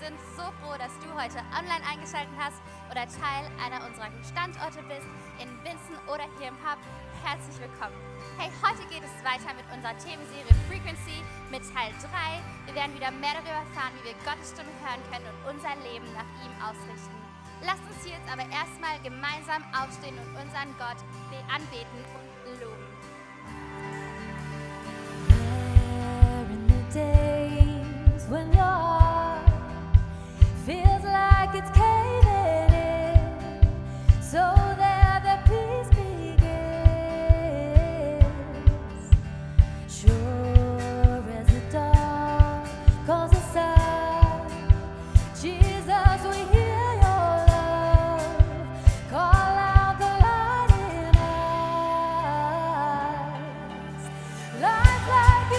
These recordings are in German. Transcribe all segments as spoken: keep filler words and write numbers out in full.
sind so froh, dass du heute online eingeschaltet hast oder Teil einer unserer Standorte bist, in Binzen oder hier im Hub. Herzlich willkommen. Hey, heute geht es weiter mit unserer Themenserie Frequency mit Teil drei. Wir werden wieder mehr darüber erfahren, wie wir Gottes Stimme hören können und unser Leben nach ihm ausrichten. Lasst uns hier jetzt aber erstmal gemeinsam aufstehen und unseren Gott anbeten und loben. Days when love feels like it's caving in, so that the peace begins. Sure as the dawn calls us out, Jesus, we hear your love, call out the light in us. Life like you.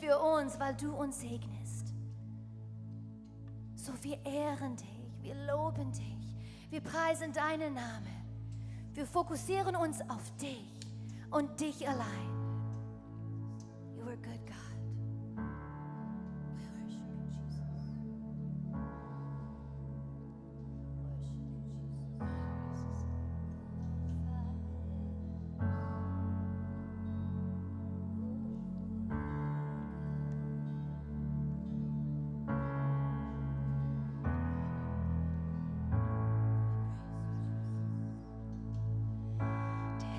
Für uns, weil du uns segnest. So, wir ehren dich, wir loben dich, wir preisen deinen Namen, wir fokussieren uns auf dich und dich allein. You are good, God. There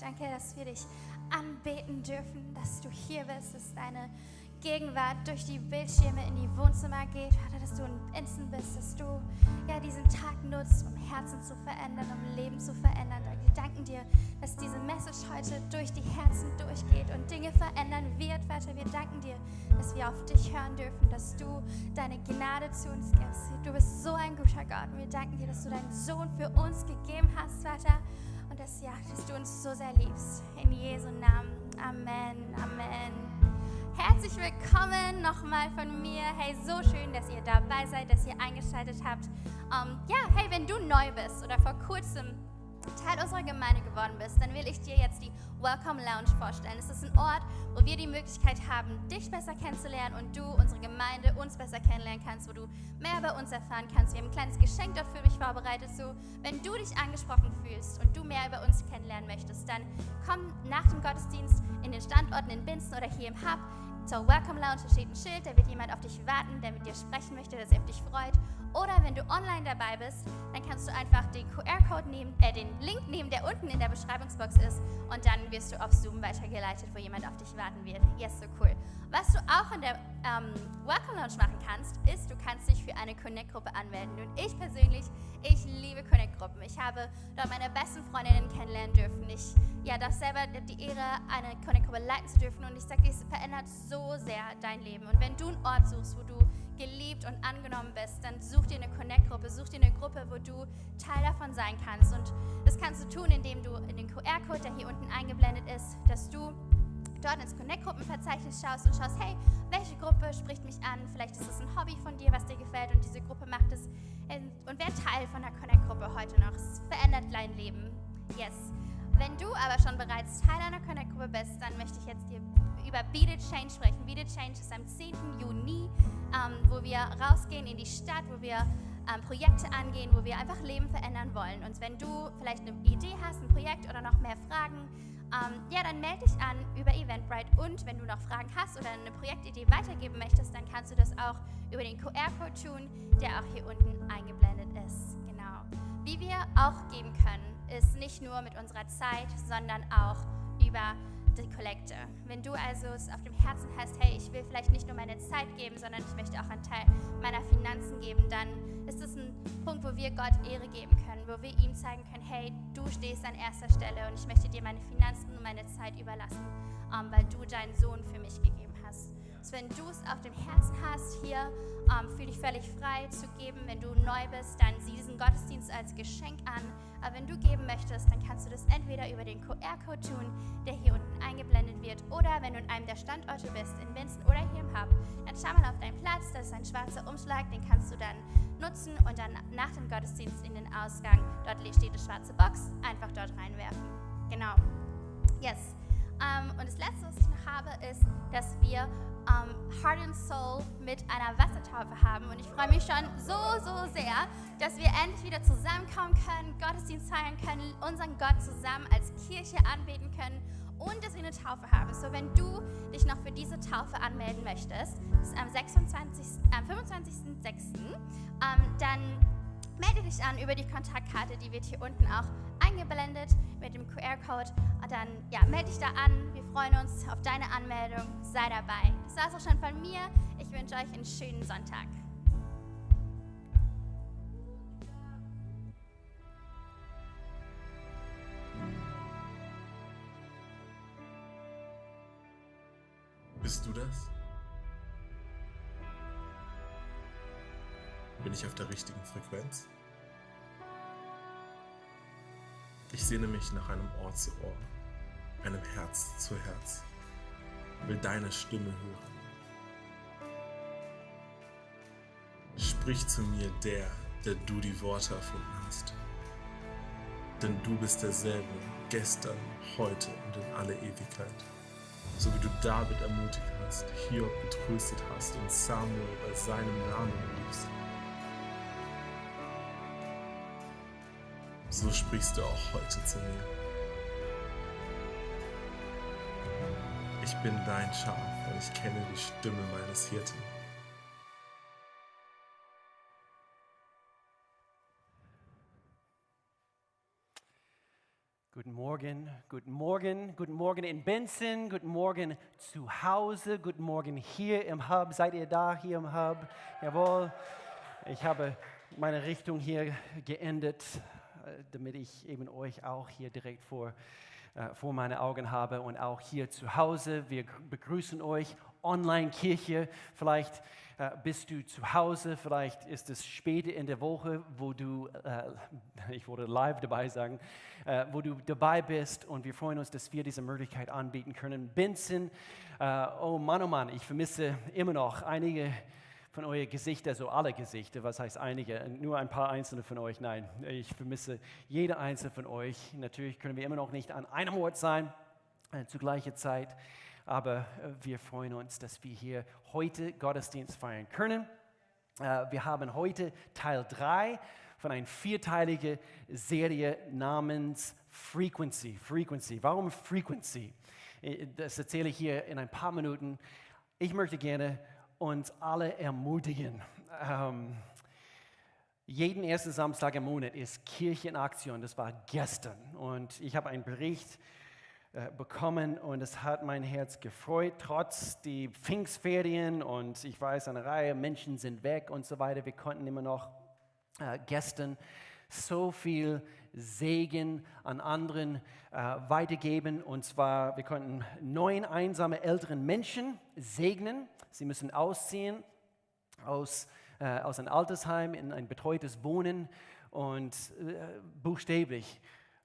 Danke, dass wir dich anbeten dürfen, dass du hier bist, dass deine Gegenwart durch die Bildschirme in die Wohnzimmer geht, Vater, dass du in Binzen bist, dass du ja diesen Tag nutzt, um Herzen zu verändern, um Leben zu verändern. Und wir danken dir, dass diese Message heute durch die Herzen durchgeht und Dinge verändern wird, Vater. Wir danken dir, dass wir auf dich hören dürfen, dass du deine Gnade zu uns gibst. Du bist so ein guter Gott und wir danken dir, dass du deinen Sohn für uns gegeben hast, Vater. Und dass, ja, dass du uns so sehr liebst. In Jesu Namen. Amen. Amen. Herzlich willkommen nochmal von mir. Hey, so schön, dass ihr dabei seid, dass ihr eingeschaltet habt. Um, ja, hey, wenn du neu bist oder vor kurzem Teil unserer Gemeinde geworden bist, dann will ich dir jetzt die Welcome Lounge vorstellen. Es ist ein Ort, wo wir die Möglichkeit haben, dich besser kennenzulernen und du, unsere Gemeinde, uns besser kennenlernen kannst, wo du mehr über uns erfahren kannst. Wir haben ein kleines Geschenk dafür für dich vorbereitet. So, wenn du dich angesprochen fühlst und du mehr über uns kennenlernen möchtest, dann komm nach dem Gottesdienst in den Standorten in Binzen oder hier im Hub zur Welcome Lounge. Da steht ein Schild, da wird jemand auf dich warten, der mit dir sprechen möchte, der sich auf dich freut. Oder wenn du online dabei bist, dann kannst du einfach den Q R-Code nehmen, äh, den Link nehmen, der unten in der Beschreibungsbox ist, und dann wirst du auf Zoom weitergeleitet, wo jemand auf dich warten wird. Yes, so cool. Was du auch in der ähm, Welcome Lounge machen kannst, ist, du kannst dich für eine Connect-Gruppe anmelden. Und ich persönlich, ich liebe Connect-Gruppen. Ich habe dort meine besten Freundinnen kennenlernen dürfen. Ich ja, darf selber die Ehre, eine Connect-Gruppe leiten zu dürfen. Und ich sage dir, es verändert so sehr dein Leben. Und wenn du einen Ort suchst, wo du geliebt und angenommen bist, dann such dir eine Connect-Gruppe, such dir eine Gruppe, wo du Teil davon sein kannst. Und das kannst du tun, indem du in den Q R-Code, der hier unten eingeblendet ist, dass du dort ins Connect-Gruppenverzeichnis schaust und schaust, hey, welche Gruppe spricht mich an? Vielleicht ist es ein Hobby von dir, was dir gefällt und diese Gruppe macht es. Und wer Teil von der Connect-Gruppe heute noch? Es verändert dein Leben. Yes. Wenn du aber schon bereits Teil einer Connect-Gruppe bist, dann möchte ich jetzt dir über Beated Change sprechen. Beated Change ist am zehnten Juni, ähm, wo wir rausgehen in die Stadt, wo wir ähm, Projekte angehen, wo wir einfach Leben verändern wollen. Und wenn du vielleicht eine Idee hast, ein Projekt oder noch mehr Fragen, ähm, ja, dann melde dich an über Eventbrite. Und wenn du noch Fragen hast oder eine Projektidee weitergeben möchtest, dann kannst du das auch über den Q R-Code tun, der auch hier unten eingeblendet ist. Genau. Wie wir auch geben können, ist nicht nur mit unserer Zeit, sondern auch über die Kollekte. Wenn du also es auf dem Herzen hast, hey, ich will vielleicht nicht nur meine Zeit geben, sondern ich möchte auch einen Teil meiner Finanzen geben, dann ist es ein Punkt, wo wir Gott Ehre geben können, wo wir ihm zeigen können, hey, du stehst an erster Stelle und ich möchte dir meine Finanzen und meine Zeit überlassen, ähm, weil du deinen Sohn für mich gegeben hast. Also wenn du es auf dem Herzen hast, hier ähm, fühl dich völlig frei zu geben. Wenn du neu bist, dann sieh diesen Gottesdienst als Geschenk an. Aber wenn du geben möchtest, dann kannst du das entweder über den Q R-Code tun, der hier unten eingeblendet wird, oder wenn du in einem der Standorte bist, in Benson oder hier im Hub, dann schau mal auf deinen Platz, da ist ein schwarzer Umschlag, den kannst du dann nutzen und dann nach dem Gottesdienst in den Ausgang, dort steht eine schwarze Box, einfach dort reinwerfen. Genau. Yes. Um, und das Letzte, was ich noch habe, ist, dass wir um, Heart and Soul mit einer Wassertaufe haben. Und ich freue mich schon so, so sehr, dass wir endlich wieder zusammenkommen können, Gottesdienst feiern können, unseren Gott zusammen als Kirche anbeten können und dass wir eine Taufe haben. So, wenn du dich noch für diese Taufe anmelden möchtest, das ist am fünfundzwanzigsten sechsten, um, dann melde dich an über die Kontaktkarte, die wird hier unten auch eingeblendet mit dem Q R-Code. Und dann ja, melde dich da an. Wir freuen uns auf deine Anmeldung. Sei dabei. Das war es auch schon von mir. Ich wünsche euch einen schönen Sonntag. Bist du das? Bin ich auf der richtigen Frequenz? Ich sehne mich nach einem Ohr zu Ohr, einem Herz zu Herz, will deine Stimme hören. Sprich zu mir, der, der du die Worte erfunden hast. Denn du bist derselbe, gestern, heute und in alle Ewigkeit. So wie du David ermutigt hast, Hiob getröstet hast und Samuel bei seinem Namen liebst. So sprichst du auch heute zu mir. Ich bin dein Schaf und ich kenne die Stimme meines Hirten. Guten Morgen, guten Morgen, guten Morgen in Benson, guten Morgen zu Hause, guten Morgen hier im Hub. Seid ihr da hier im Hub? Jawohl, ich habe meine Richtung hier geändert, damit ich eben euch auch hier direkt vor, äh, vor meine Augen habe und auch hier zu Hause. Wir begrüßen euch, Online-Kirche. Vielleicht äh, bist du zu Hause, vielleicht ist es spät in der Woche, wo du, äh, ich wollte live dabei sagen, äh, wo du dabei bist und wir freuen uns, dass wir diese Möglichkeit anbieten können. Benson, äh, oh Mann, oh Mann, ich vermisse immer noch einige von euren Gesichter, so alle Gesichter, was heißt einige, nur ein paar einzelne von euch, nein, ich vermisse jede einzelne von euch. Natürlich können wir immer noch nicht an einem Ort sein, äh, zu gleicher Zeit, aber wir freuen uns, dass wir hier heute Gottesdienst feiern können. Äh, wir haben heute Teil drei von einer vierteiligen Serie namens Frequency. Frequency. Warum Frequency? Das erzähle ich hier in ein paar Minuten. Ich möchte gerne uns alle ermutigen. Ähm, jeden ersten Samstag im Monat ist Kirche in Aktion. Das war gestern. Und ich habe einen Bericht äh, bekommen und es hat mein Herz gefreut. Trotz die Pfingstferien und ich weiß, eine Reihe Menschen sind weg und so weiter. Wir konnten immer noch äh, gestern so viel Segen an anderen äh, weitergeben. Und zwar, wir konnten neun einsame älteren Menschen segnen. Sie müssen ausziehen aus, äh, aus einem Altersheim in ein betreutes Wohnen und äh, buchstäblich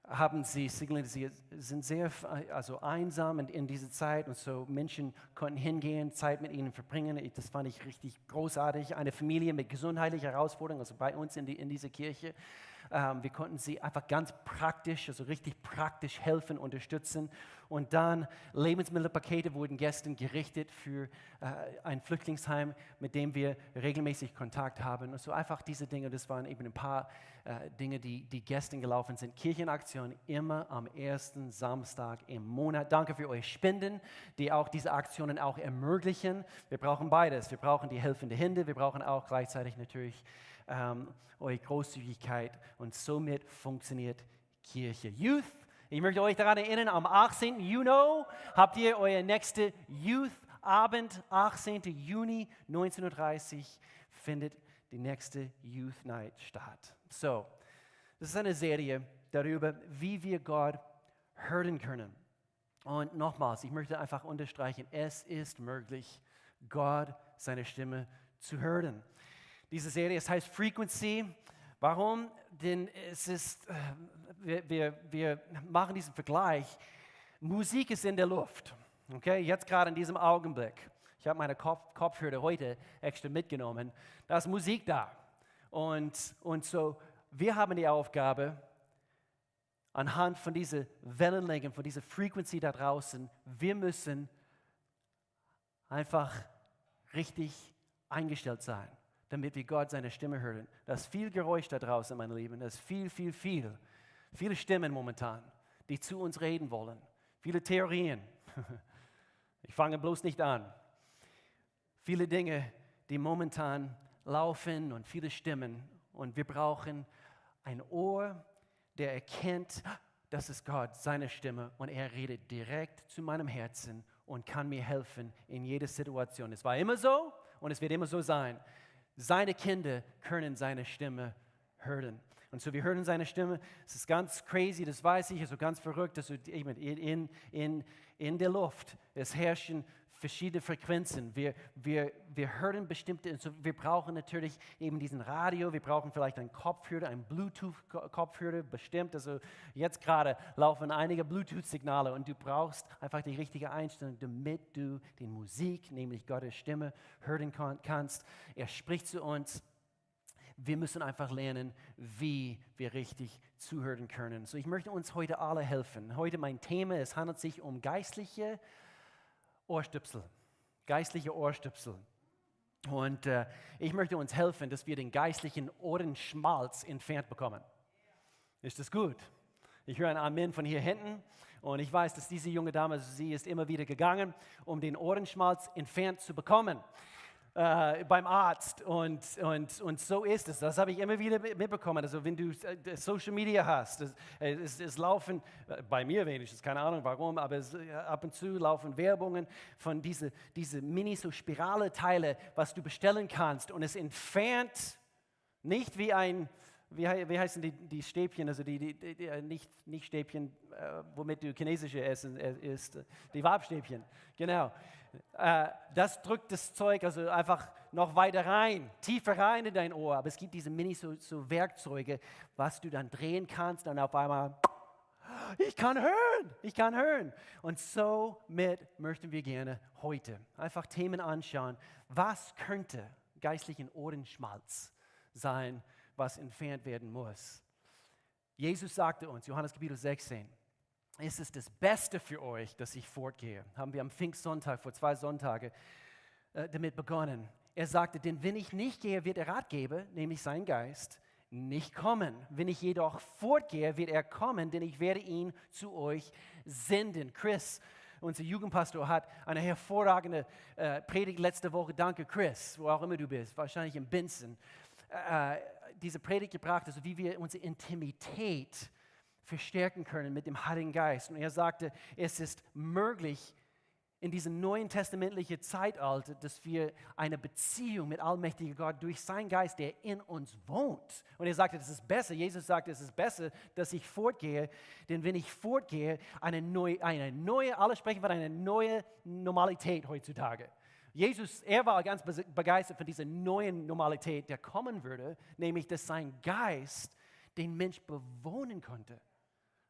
haben sie signalisiert, sind sehr also einsam in, in dieser Zeit und so Menschen konnten hingehen, Zeit mit ihnen verbringen. Ich, das fand ich richtig großartig. Eine Familie mit gesundheitlicher Herausforderung, also bei uns in, die, in dieser Kirche. Ähm, wir konnten sie einfach ganz praktisch, also richtig praktisch helfen, unterstützen. Und dann Lebensmittelpakete wurden gestern gerichtet für äh, ein Flüchtlingsheim, mit dem wir regelmäßig Kontakt haben. Und so einfach diese Dinge, das waren eben ein paar äh, Dinge, die, die gestern gelaufen sind. Kirchenaktion immer am ersten Samstag im Monat. Danke für eure Spenden, die auch diese Aktionen auch ermöglichen. Wir brauchen beides. Wir brauchen die helfende Hände, wir brauchen auch gleichzeitig natürlich ähm, eure Großzügigkeit. Und somit funktioniert Kirche. Youth, ich möchte euch daran erinnern, am achtzehnten Juni habt ihr euer nächste Youth-Abend. achtzehnten Juni neunzehn Uhr dreißig findet die nächste Youth Night statt. So, das ist eine Serie darüber, wie wir Gott hören können. Und nochmals, ich möchte einfach unterstreichen, es ist möglich, Gott seine Stimme zu hören. Diese Serie, es heißt Frequency. Warum? Denn es ist, wir, wir, wir machen diesen Vergleich. Musik ist in der Luft, okay? Jetzt gerade in diesem Augenblick. Ich habe meine Kopf, Kopfhörer heute extra mitgenommen. Da ist Musik da. Und, und so, wir haben die Aufgabe, anhand von dieser Wellenlänge, von dieser Frequency da draußen, wir müssen einfach richtig eingestellt sein, damit wir Gott seine Stimme hören. Da ist viel Geräusch da draußen in meinem Leben. Da ist viel, viel, viel. Viele Stimmen momentan, die zu uns reden wollen. Viele Theorien. Ich fange bloß nicht an. Viele Dinge, die momentan laufen und viele Stimmen. Und wir brauchen ein Ohr, der erkennt, das ist Gott, seine Stimme. Und er redet direkt zu meinem Herzen und kann mir helfen in jeder Situation. Es war immer so und es wird immer so sein. Seine Kinder können seine Stimme hören. Und so, wir hören seine Stimme. Es ist ganz crazy, das weiß ich, es ist so ganz verrückt, dass in, in, in der Luft, es herrschen verschiedene Frequenzen. Wir, wir, wir hören bestimmte, so wir brauchen natürlich eben diesen Radio, wir brauchen vielleicht einen Kopfhörer, einen Bluetooth-Kopfhörer, bestimmt. Also jetzt gerade laufen einige Bluetooth-Signale und du brauchst einfach die richtige Einstellung, damit du die Musik, nämlich Gottes Stimme, hören kannst. Er spricht zu uns. Wir müssen einfach lernen, wie wir richtig zuhören können. So, ich möchte uns heute alle helfen. Heute mein Thema, es handelt sich um geistliche Ohrstöpsel. Geistliche Ohrstöpsel. Und äh, ich möchte uns helfen, dass wir den geistlichen Ohrenschmalz entfernt bekommen. Ist das gut? Ich höre ein Amen von hier hinten. Und ich weiß, dass diese junge Dame, sie ist immer wieder gegangen, um den Ohrenschmalz entfernt zu bekommen. Äh, beim Arzt und, und, und so ist es. Das habe ich immer wieder mitbekommen. Also wenn du äh, Social Media hast, es, es, es laufen, bei mir wenigstens, keine Ahnung warum, aber es, ab und zu laufen Werbungen von diese, diese Mini-Spirale-Teile, was du bestellen kannst, und es entfernt nicht wie ein, wie, wie heißen die, die Stäbchen, also die, die, die, die nicht, nicht Stäbchen, äh, womit du chinesische Essen äh, isst, die Wabstäbchen, genau. Das drückt das Zeug also einfach noch weiter rein, tiefer rein in dein Ohr. Aber es gibt diese Mini-Werkzeuge, so, so was du dann drehen kannst und auf einmal, ich kann hören, ich kann hören. Und somit möchten wir gerne heute einfach Themen anschauen. Was könnte geistlichen Ohrenschmalz sein, was entfernt werden muss? Jesus sagte uns, Johannes Kapitel sechzehn, es ist das Beste für euch, dass ich fortgehe. Haben wir am Pfingstsonntag, vor zwei Sonntagen, äh, damit begonnen. Er sagte, denn wenn ich nicht gehe, wird der Ratgeber, nämlich sein Geist, nicht kommen. Wenn ich jedoch fortgehe, wird er kommen, denn ich werde ihn zu euch senden. Chris, unser Jugendpastor, hat eine hervorragende äh, Predigt letzte Woche. Danke, Chris, wo auch immer du bist, wahrscheinlich in Binzen. Äh, diese Predigt gebracht, also wie wir unsere Intimität verstärken können mit dem Heiligen Geist. Und er sagte, es ist möglich in diesem neuen testamentlichen Zeitalter, dass wir eine Beziehung mit allmächtigen Gott durch seinen Geist, der in uns wohnt. Und er sagte, das ist besser. Jesus sagte, es ist besser, dass ich fortgehe, denn wenn ich fortgehe, eine neue, eine neue, alle sprechen von einer neuen Normalität heutzutage. Jesus, er war ganz begeistert von dieser neuen Normalität, der kommen würde, nämlich, dass sein Geist den Mensch bewohnen konnte.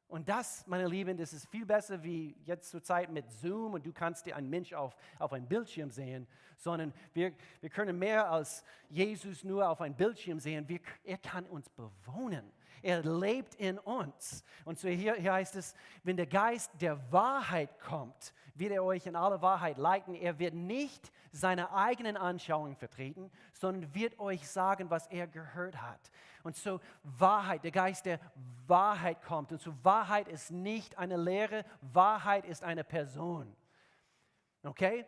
Und das, meine Lieben, das ist viel besser wie jetzt zur Zeit mit Zoom und du kannst dir einen Mensch auf, auf einem Bildschirm sehen, sondern wir, wir können mehr als Jesus nur auf einem Bildschirm sehen. Wir, er kann uns bewohnen. Er lebt in uns. Und so hier, hier heißt es, wenn der Geist der Wahrheit kommt, wird er euch in alle Wahrheit leiten. Er wird nicht seine eigenen Anschauungen vertreten, sondern wird euch sagen, was er gehört hat. Und so Wahrheit, der Geist der Wahrheit kommt. Und so Wahrheit ist nicht eine Lehre, Wahrheit ist eine Person. Okay?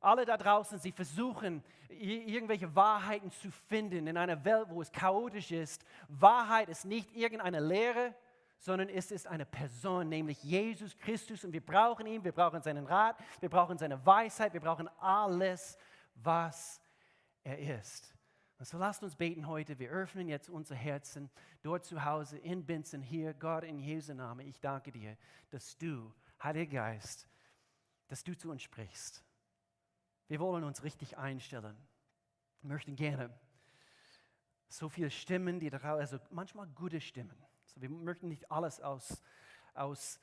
Alle da draußen, sie versuchen, irgendwelche Wahrheiten zu finden in einer Welt, wo es chaotisch ist. Wahrheit ist nicht irgendeine Lehre, sondern es ist eine Person, nämlich Jesus Christus. Und wir brauchen ihn, wir brauchen seinen Rat, wir brauchen seine Weisheit, wir brauchen alles, was er ist. Und so lasst uns beten heute. Wir öffnen jetzt unser Herzen, dort zu Hause, in Binzen, hier. Gott, in Jesu Namen, ich danke dir, dass du, Heiliger Geist, dass du zu uns sprichst. Wir wollen uns richtig einstellen. Wir möchten gerne so viele Stimmen, die darauf, also manchmal gute Stimmen. Also wir möchten nicht alles aus, aus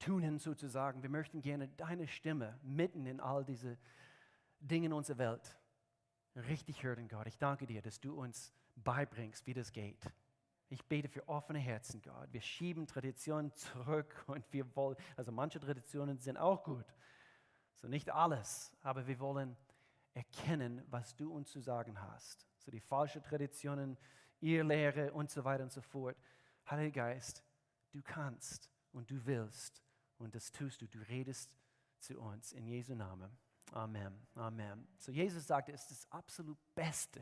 tunen sozusagen. Wir möchten gerne deine Stimme mitten in all diese Dinge in unserer Welt richtig hören, Gott. Ich danke dir, dass du uns beibringst, wie das geht. Ich bete für offene Herzen, Gott. Wir schieben Traditionen zurück und wir wollen, also manche Traditionen sind auch gut. So nicht alles, aber wir wollen erkennen, was du uns zu sagen hast. So die falschen Traditionen, Irrlehre und so weiter und so fort. Heiliger Geist, du kannst und du willst und das tust du. Du redest zu uns in Jesu Namen. Amen, Amen. So Jesus sagte, es ist das absolut Beste,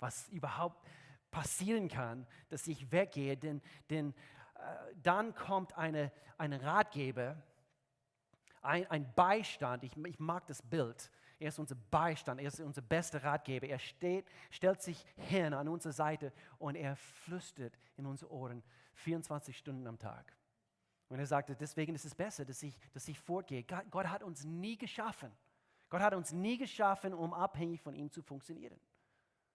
was überhaupt passieren kann, dass ich weggehe, denn, denn äh, dann kommt eine, ein Ratgeber, Ein, ein Beistand, ich, ich mag das Bild, er ist unser Beistand, er ist unser bester Ratgeber, er steht, stellt sich hin an unsere Seite und er flüstert in unsere Ohren vierundzwanzig Stunden am Tag. Und er sagte, deswegen ist es besser, dass ich, dass ich fortgehe. Gott, Gott hat uns nie geschaffen, Gott hat uns nie geschaffen, um abhängig von ihm zu funktionieren.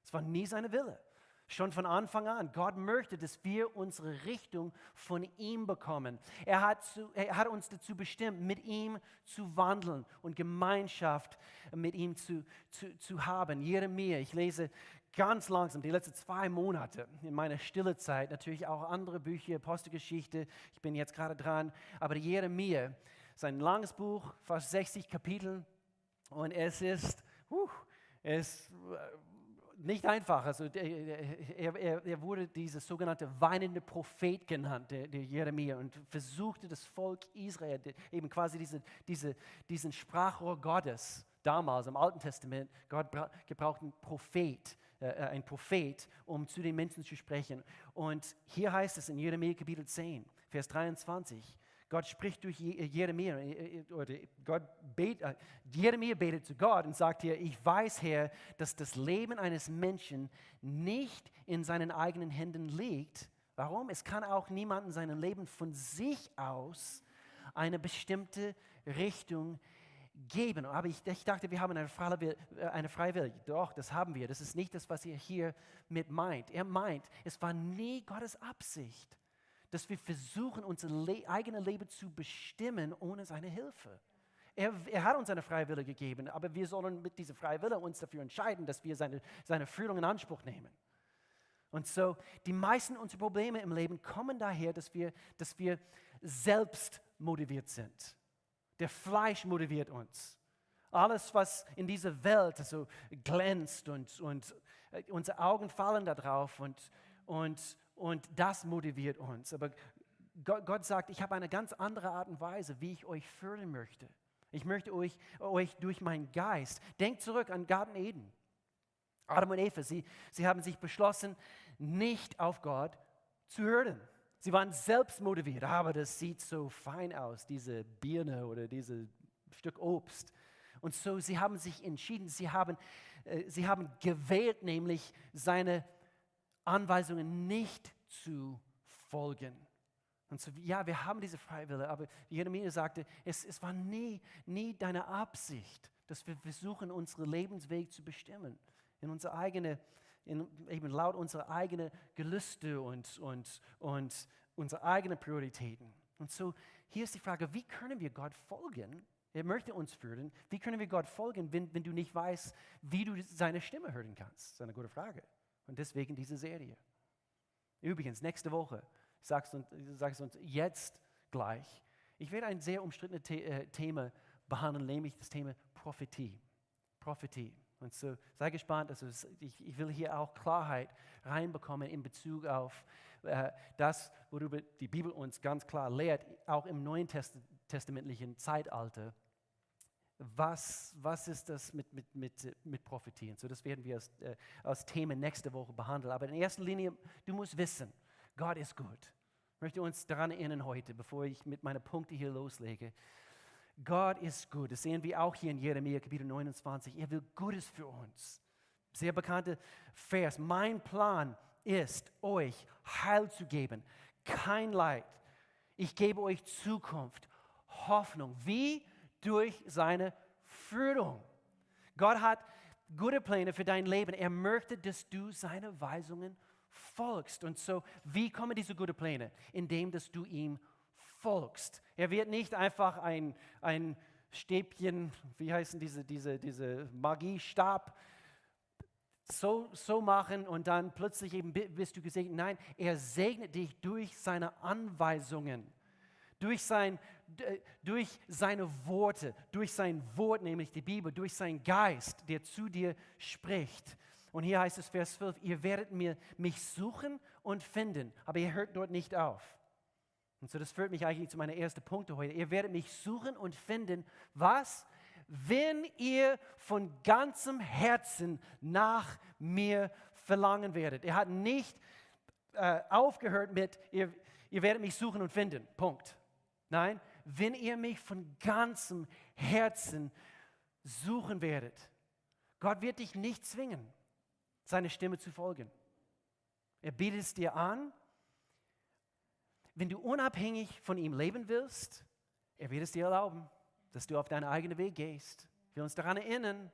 Es war nie sein Wille. Schon von Anfang an, Gott möchte, dass wir unsere Richtung von ihm bekommen. Er hat, zu, er hat uns dazu bestimmt, mit ihm zu wandeln und Gemeinschaft mit ihm zu, zu, zu haben. Jeremia, ich lese ganz langsam die letzten zwei Monate in meiner stille Zeit, natürlich auch andere Bücher, Apostelgeschichte, ich bin jetzt gerade dran, aber Jeremia, sein langes Buch, fast sechzig Kapitel und es ist, uh, es nicht einfach, also er, er, er wurde dieser sogenannte weinende Prophet genannt, der, der Jeremia, und versuchte das Volk Israel, eben quasi diese, diese, diesen Sprachrohr Gottes damals im Alten Testament, Gott gebraucht einen Prophet, äh, einen Prophet, um zu den Menschen zu sprechen. Und hier heißt es in Jeremia Kapitel zehn, Vers dreiundzwanzig, Gott spricht durch Jeremia, oder Gott bet, Jeremia betet zu Gott und sagt hier, ich weiß, Herr, dass das Leben eines Menschen nicht in seinen eigenen Händen liegt. Warum? Es kann auch niemand in seinem Leben von sich aus eine bestimmte Richtung geben. Aber ich, ich dachte, wir haben eine freie Wille, eine freie Wille. Doch, das haben wir. Das ist nicht das, was er hier mit meint. Er meint, es war nie Gottes Absicht, dass wir versuchen, unser Le- eigenes Leben zu bestimmen ohne seine Hilfe. Er, er hat uns eine freie Wille gegeben, aber wir sollen mit dieser freien Wille uns dafür entscheiden, dass wir seine, seine Führung in Anspruch nehmen. Und so, die meisten unserer Probleme im Leben kommen daher, dass wir, dass wir selbst motiviert sind. Der Fleisch motiviert uns. Alles, was in dieser Welt so glänzt und, und unsere Augen fallen da drauf und, und Und das motiviert uns. Aber Gott, Gott sagt, ich habe eine ganz andere Art und Weise, wie ich euch führen möchte. Ich möchte euch, euch durch meinen Geist. Denkt zurück an Garten Eden. Adam und Eva, sie, sie haben sich beschlossen, nicht auf Gott zu hören. Sie waren selbst motiviert. Aber das sieht so fein aus, diese Birne oder dieses Stück Obst. Und so, sie haben sich entschieden, sie haben, äh, sie haben gewählt, nämlich seine Anweisungen nicht zu folgen. Und so, ja, wir haben diese Freiwillige, aber Jeremia sagte, es, es war nie, nie deine Absicht, dass wir versuchen, unseren Lebensweg zu bestimmen. In unsere eigene, in, eben laut unsere eigenen Gelüste und, und, und unsere eigenen Prioritäten. Und so, hier ist die Frage, wie können wir Gott folgen? Er möchte uns führen. Wie können wir Gott folgen, wenn, wenn du nicht weißt, wie du seine Stimme hören kannst? Das ist eine gute Frage. Und deswegen diese Serie. Übrigens, nächste Woche, sagst du sagst uns jetzt gleich, ich werde ein sehr umstrittenes The- äh, Thema behandeln, nämlich das Thema Prophetie. Prophetie. Und so, sei gespannt, also ich, ich will hier auch Klarheit reinbekommen in Bezug auf äh, das, worüber die Bibel uns ganz klar lehrt, auch im neuen Test- testamentlichen Zeitalter. Was, was ist das mit, mit, mit, mit Prophetie? Und so, das werden wir als, äh, als Themen nächste Woche behandeln. Aber in erster Linie, du musst wissen, Gott ist gut. Ich möchte uns daran erinnern heute, bevor ich mit meinen Punkten hier loslege. Gott ist gut. Das sehen wir auch hier in Jeremia, Kapitel neunundzwanzig. Er will Gutes für uns. Sehr bekannter Vers. Mein Plan ist, euch Heil zu geben. Kein Leid. Ich gebe euch Zukunft, Hoffnung. Wie? Durch seine Führung. Gott hat gute Pläne für dein Leben. Er möchte, dass du seine Weisungen folgst. Und so, wie kommen diese guten Pläne? Indem, dass du ihm folgst. Er wird nicht einfach ein, ein Stäbchen, wie heißen diese, diese, diese Magiestab, so, so machen und dann plötzlich eben bist du gesegnet. Nein, er segnet dich durch seine Anweisungen. Durch, sein, durch seine Worte, durch sein Wort, nämlich die Bibel, durch seinen Geist, der zu dir spricht. Und hier heißt es, Vers zwölf, ihr werdet mir, mich suchen und finden, aber ihr hört dort nicht auf. Und so, das führt mich eigentlich zu meinen ersten Punkten heute. Ihr werdet mich suchen und finden, was? Wenn ihr von ganzem Herzen nach mir verlangen werdet. Er hat nicht äh, aufgehört mit, ihr, ihr werdet mich suchen und finden, Punkt. Nein, wenn ihr mich von ganzem Herzen suchen werdet. Gott wird dich nicht zwingen, seine Stimme zu folgen. Er bietet es dir an. Wenn du unabhängig von ihm leben willst, er wird es dir erlauben, dass du auf deinen eigenen Weg gehst. Wir uns daran erinnern,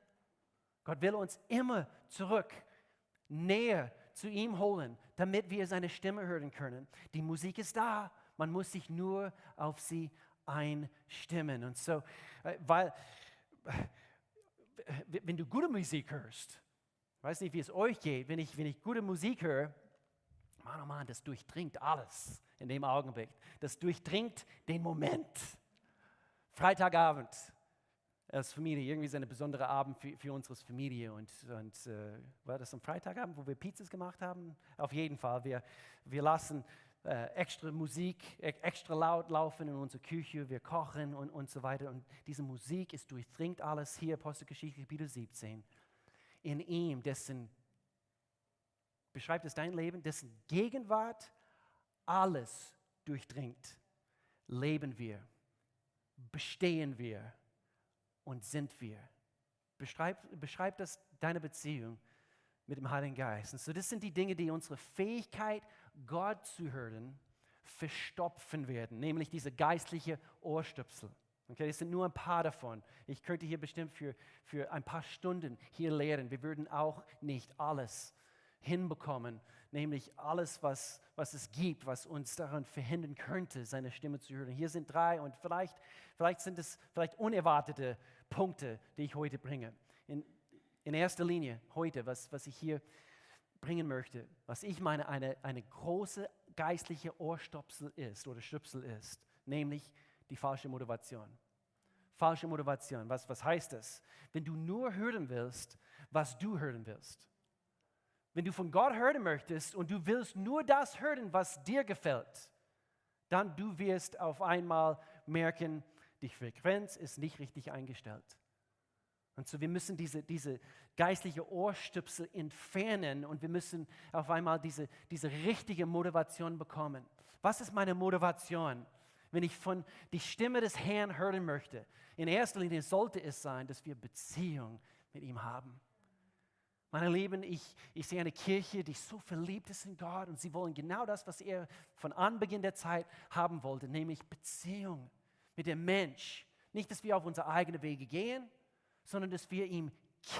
Gott will uns immer zurück, näher zu ihm holen, damit wir seine Stimme hören können. Die Musik ist da. Man muss sich nur auf sie einstimmen. Und so, weil, wenn du gute Musik hörst, ich weiß nicht, wie es euch geht, wenn ich, wenn ich gute Musik höre, Mann, oh Mann, das durchdringt alles in dem Augenblick. Das durchdringt den Moment. Freitagabend, als Familie, irgendwie so ein besonderer Abend für, für unsere Familie. Und, und äh, war das am Freitagabend, wo wir Pizzas gemacht haben? Auf jeden Fall, wir, wir lassen Äh, extra Musik, äh, extra laut laufen in unserer Küche, wir kochen und, und so weiter. Und diese Musik ist durchdringt alles hier, Apostelgeschichte, Kapitel siebzehn. In ihm, dessen, beschreibt es dein Leben, dessen Gegenwart alles durchdringt. Leben wir, bestehen wir und sind wir. Beschreibt, beschreibt das deine Beziehung mit dem Heiligen Geist. Und so, das sind die Dinge, die unsere Fähigkeit, Gott zu hören, verstopfen werden, nämlich diese geistliche Ohrstöpsel. Okay, das sind nur ein paar davon. Ich könnte hier bestimmt für, für ein paar Stunden hier lehren. Wir würden auch nicht alles hinbekommen, nämlich alles, was, was es gibt, was uns daran verhindern könnte, seine Stimme zu hören. Hier sind drei und vielleicht, vielleicht sind es vielleicht unerwartete Punkte, die ich heute bringe. In, in erster Linie heute, was, was ich hier bringen möchte, was ich meine, eine, eine große geistliche Ohrstöpsel ist oder Stöpsel ist, nämlich die falsche Motivation. Falsche Motivation, was, was heißt das? Wenn du nur hören willst, was du hören willst. Wenn du von Gott hören möchtest und du willst nur das hören, was dir gefällt, dann du wirst auf einmal merken, die Frequenz ist nicht richtig eingestellt. Und so, wir müssen diese, diese geistliche Ohrstöpsel entfernen und wir müssen auf einmal diese, diese richtige Motivation bekommen. Was ist meine Motivation, wenn ich von die Stimme des Herrn hören möchte? In erster Linie sollte es sein, dass wir Beziehung mit ihm haben. Meine Lieben, ich, ich sehe eine Kirche, die so verliebt ist in Gott und sie wollen genau das, was er von Anbeginn der Zeit haben wollte, nämlich Beziehung mit dem Mensch. Nicht, dass wir auf unsere eigenen Wege gehen, sondern dass wir ihn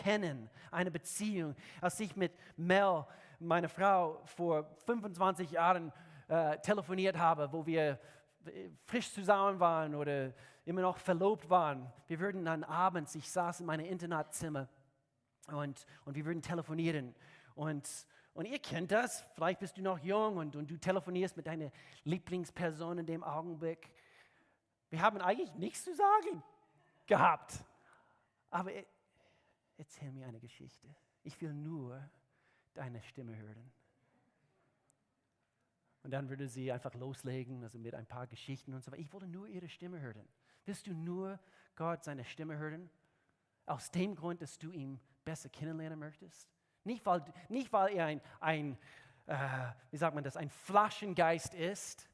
kennen, eine Beziehung. Als ich mit Mel, meine Frau, vor fünfundzwanzig Jahren äh, telefoniert habe, wo wir frisch zusammen waren oder immer noch verlobt waren, wir würden dann abends, ich saß in meinem Internatzimmer und, und wir würden telefonieren. Und, und ihr kennt das, vielleicht bist du noch jung und, und du telefonierst mit deiner Lieblingsperson in dem Augenblick. Wir haben eigentlich nichts zu sagen gehabt. Aber erzähl mir eine Geschichte. Ich will nur deine Stimme hören. Und dann würde sie einfach loslegen, also mit ein paar Geschichten und so weiter. Ich wollte nur ihre Stimme hören. Willst du nur Gott seine Stimme hören? Aus dem Grund, dass du ihn besser kennenlernen möchtest? Nicht, weil, nicht, weil er ein, ein äh, wie sagt man das, ein Flaschengeist ist.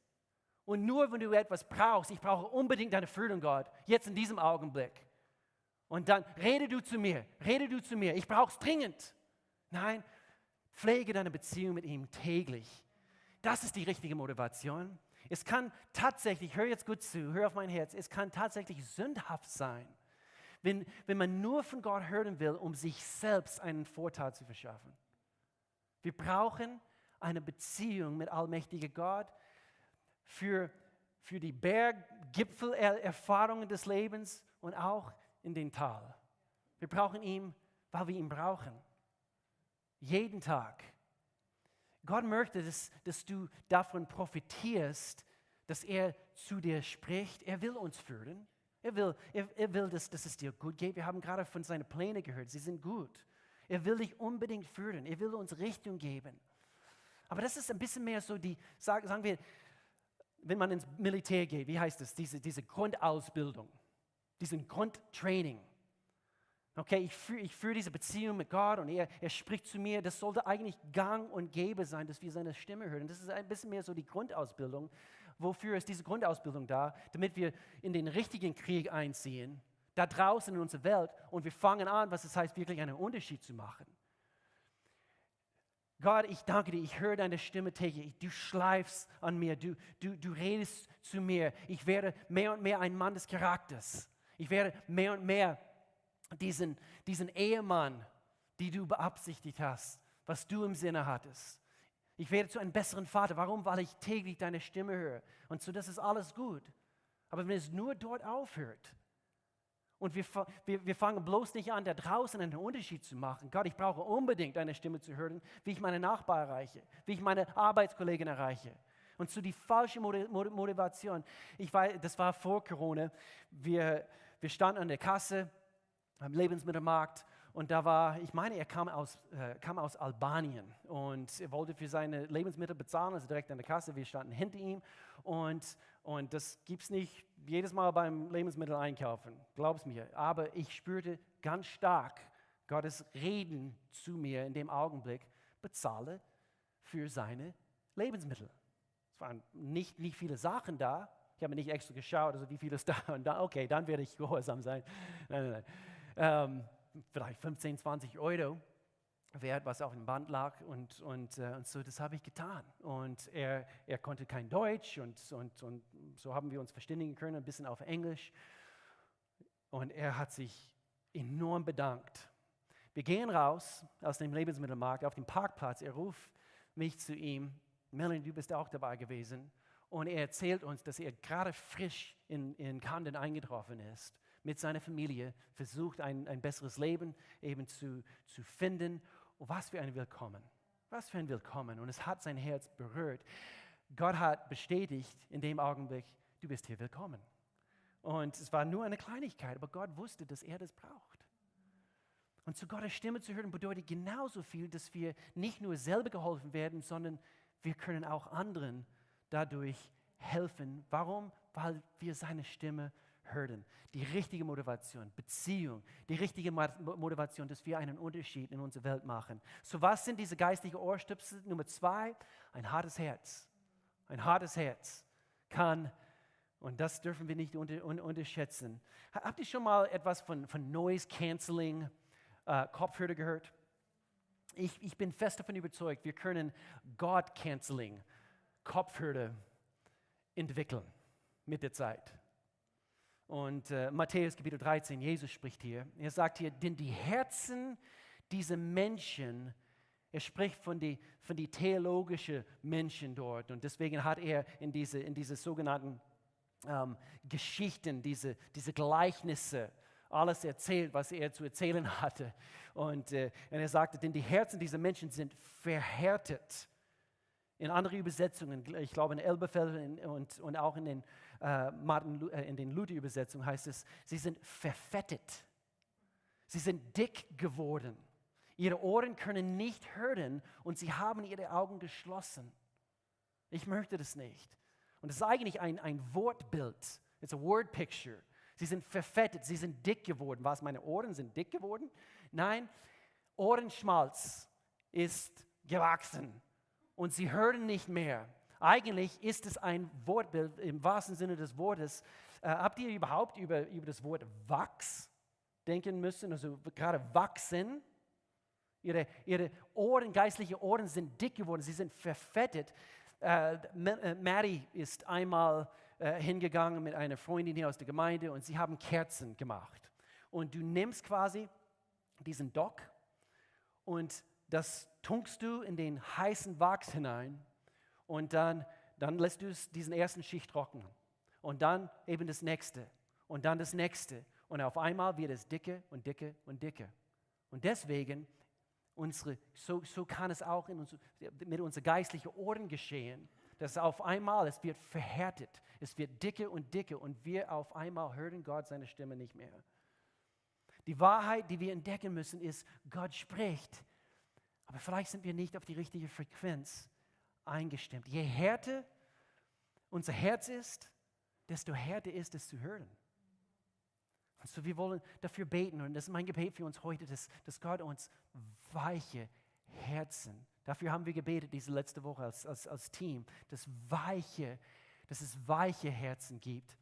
Und nur, wenn du etwas brauchst, ich brauche unbedingt deine Führung, Gott, jetzt in diesem Augenblick. Und dann rede du zu mir, rede du zu mir, ich brauche es dringend. Nein, pflege deine Beziehung mit ihm täglich. Das ist die richtige Motivation. Es kann tatsächlich, hör jetzt gut zu, hör auf mein Herz, es kann tatsächlich sündhaft sein, wenn, wenn man nur von Gott hören will, um sich selbst einen Vorteil zu verschaffen. Wir brauchen eine Beziehung mit allmächtiger Gott für, für die Berggipfelerfahrungen des Lebens und auch in den Tal. Wir brauchen ihn, weil wir ihn brauchen. Jeden Tag. Gott möchte, dass, dass du davon profitierst, dass er zu dir spricht. Er will uns führen. Er will, er, er will dass, dass es dir gut geht. Wir haben gerade von seinen Plänen gehört. Sie sind gut. Er will dich unbedingt führen. Er will uns Richtung geben. Aber das ist ein bisschen mehr so die, sagen wir, wenn man ins Militär geht, wie heißt das? Diese, diese Grundausbildung, diesen Grundtraining. Okay, ich führe ich führe diese Beziehung mit Gott und er, er spricht zu mir. Das sollte eigentlich gang und gäbe sein, dass wir seine Stimme hören. Das ist ein bisschen mehr so die Grundausbildung. Wofür ist diese Grundausbildung da? Damit wir in den richtigen Krieg einziehen, da draußen in unsere Welt, und wir fangen an, was es heißt, wirklich einen Unterschied zu machen. Gott, ich danke dir, ich höre deine Stimme täglich, du schleifst an mir, du, du, du redest zu mir. Ich werde mehr und mehr ein Mann des Charakters. Ich werde mehr und mehr diesen, diesen Ehemann, die du beabsichtigt hast, was du im Sinne hattest. Ich werde zu einem besseren Vater. Warum? Weil ich täglich deine Stimme höre. Und so, das ist alles gut. Aber wenn es nur dort aufhört und wir, wir, wir fangen bloß nicht an, da draußen einen Unterschied zu machen. Gott, ich brauche unbedingt deine Stimme zu hören, wie ich meine Nachbarn erreiche, wie ich meine Arbeitskollegen erreiche. Und so die falsche Motivation. Ich weiß, das war vor Corona. Wir, wir standen an der Kasse am Lebensmittelmarkt und da war, ich meine, er kam aus, äh, kam aus Albanien und er wollte für seine Lebensmittel bezahlen, also direkt an der Kasse, wir standen hinter ihm und, und das gibt es nicht jedes Mal beim Lebensmitteleinkaufen, glaub's mir, aber ich spürte ganz stark Gottes Reden zu mir in dem Augenblick, bezahle für seine Lebensmittel. Es waren nicht, nicht viele Sachen da, ich habe nicht extra geschaut, also wie viel ist da und da, okay, dann werde ich gehorsam sein, nein, nein, nein. Ähm, vielleicht fünfzehn, zwanzig Euro wert, was auf dem Band lag und, und, äh, und so, das habe ich getan. Und er, er konnte kein Deutsch und, und, und so haben wir uns verständigen können, ein bisschen auf Englisch. Und er hat sich enorm bedankt. Wir gehen raus aus dem Lebensmittelmarkt auf den Parkplatz. Er ruft mich zu ihm, Melanie, du bist auch dabei gewesen. Und er erzählt uns, dass er gerade frisch in, in Kandern eingetroffen ist, mit seiner Familie, versucht ein, ein besseres Leben eben zu, zu finden. Und was für ein Willkommen, was für ein Willkommen. Und es hat sein Herz berührt. Gott hat bestätigt in dem Augenblick, du bist hier willkommen. Und es war nur eine Kleinigkeit, aber Gott wusste, dass er das braucht. Und zu Gottes Stimme zu hören bedeutet genauso viel, dass wir nicht nur selber geholfen werden, sondern wir können auch anderen dadurch helfen. Warum? Weil wir seine Stimme hören. Die richtige Motivation, Beziehung, die richtige Motivation, dass wir einen Unterschied in unserer Welt machen. So, was sind diese geistigen Ohrstöpsel? Nummer zwei, ein hartes Herz. Ein hartes Herz kann, und das dürfen wir nicht unter, un, unterschätzen. Habt ihr schon mal etwas von, von Noise Cancelling äh, Kopfhörer gehört? Ich, ich bin fest davon überzeugt, wir können God Cancelling Kopfhörer entwickeln mit der Zeit. Und äh, Matthäus Kapitel dreizehn, Jesus spricht hier. Er sagt hier, denn die Herzen dieser Menschen, er spricht von den von die theologischen Menschen dort. Und deswegen hat er in diese, in diese sogenannten ähm, Geschichten, diese, diese Gleichnisse, alles erzählt, was er zu erzählen hatte. Und, äh, und er sagte, denn die Herzen dieser Menschen sind verhärtet. In anderen Übersetzungen, ich glaube in Elberfeld und, und auch in den, äh, Martin, äh, in den Luther-Übersetzungen heißt es, sie sind verfettet. Sie sind dick geworden. Ihre Ohren können nicht hören und sie haben ihre Augen geschlossen. Ich möchte das nicht. Und es ist eigentlich ein, ein Wortbild. It's a word picture. Sie sind verfettet, sie sind dick geworden. Was, meine Ohren sind dick geworden? Nein, Ohrenschmalz ist gewachsen und sie hören nicht mehr. Eigentlich ist es ein Wortbild im wahrsten Sinne des Wortes. Äh, habt ihr überhaupt über, über das Wort Wachs denken müssen? Also gerade wachsen. Ihre, ihre Ohren, geistliche Ohren sind dick geworden, sie sind verfettet. Äh, Mary ist einmal äh, hingegangen mit einer Freundin hier aus der Gemeinde und sie haben Kerzen gemacht. Und du nimmst quasi diesen Dock und das tunkst du in den heißen Wachs hinein und dann, dann lässt du es diesen ersten Schicht trocknen. Und dann eben das nächste und dann das nächste. Und auf einmal wird es dicker und dicker und dicker. Und deswegen Unsere, so, so kann es auch in uns, mit unseren geistlichen Ohren geschehen, dass auf einmal es wird verhärtet, es wird dicker und dicker und wir auf einmal hören Gott seine Stimme nicht mehr. Die Wahrheit, die wir entdecken müssen, ist, Gott spricht, aber vielleicht sind wir nicht auf die richtige Frequenz eingestimmt. Je härter unser Herz ist, desto härter ist es zu hören. Also wir wollen dafür beten und das ist mein Gebet für uns heute, dass, dass Gott uns weiche Herzen, dafür haben wir gebetet diese letzte Woche als, als, als Team, dass, weiche, dass es weiche Herzen gibt,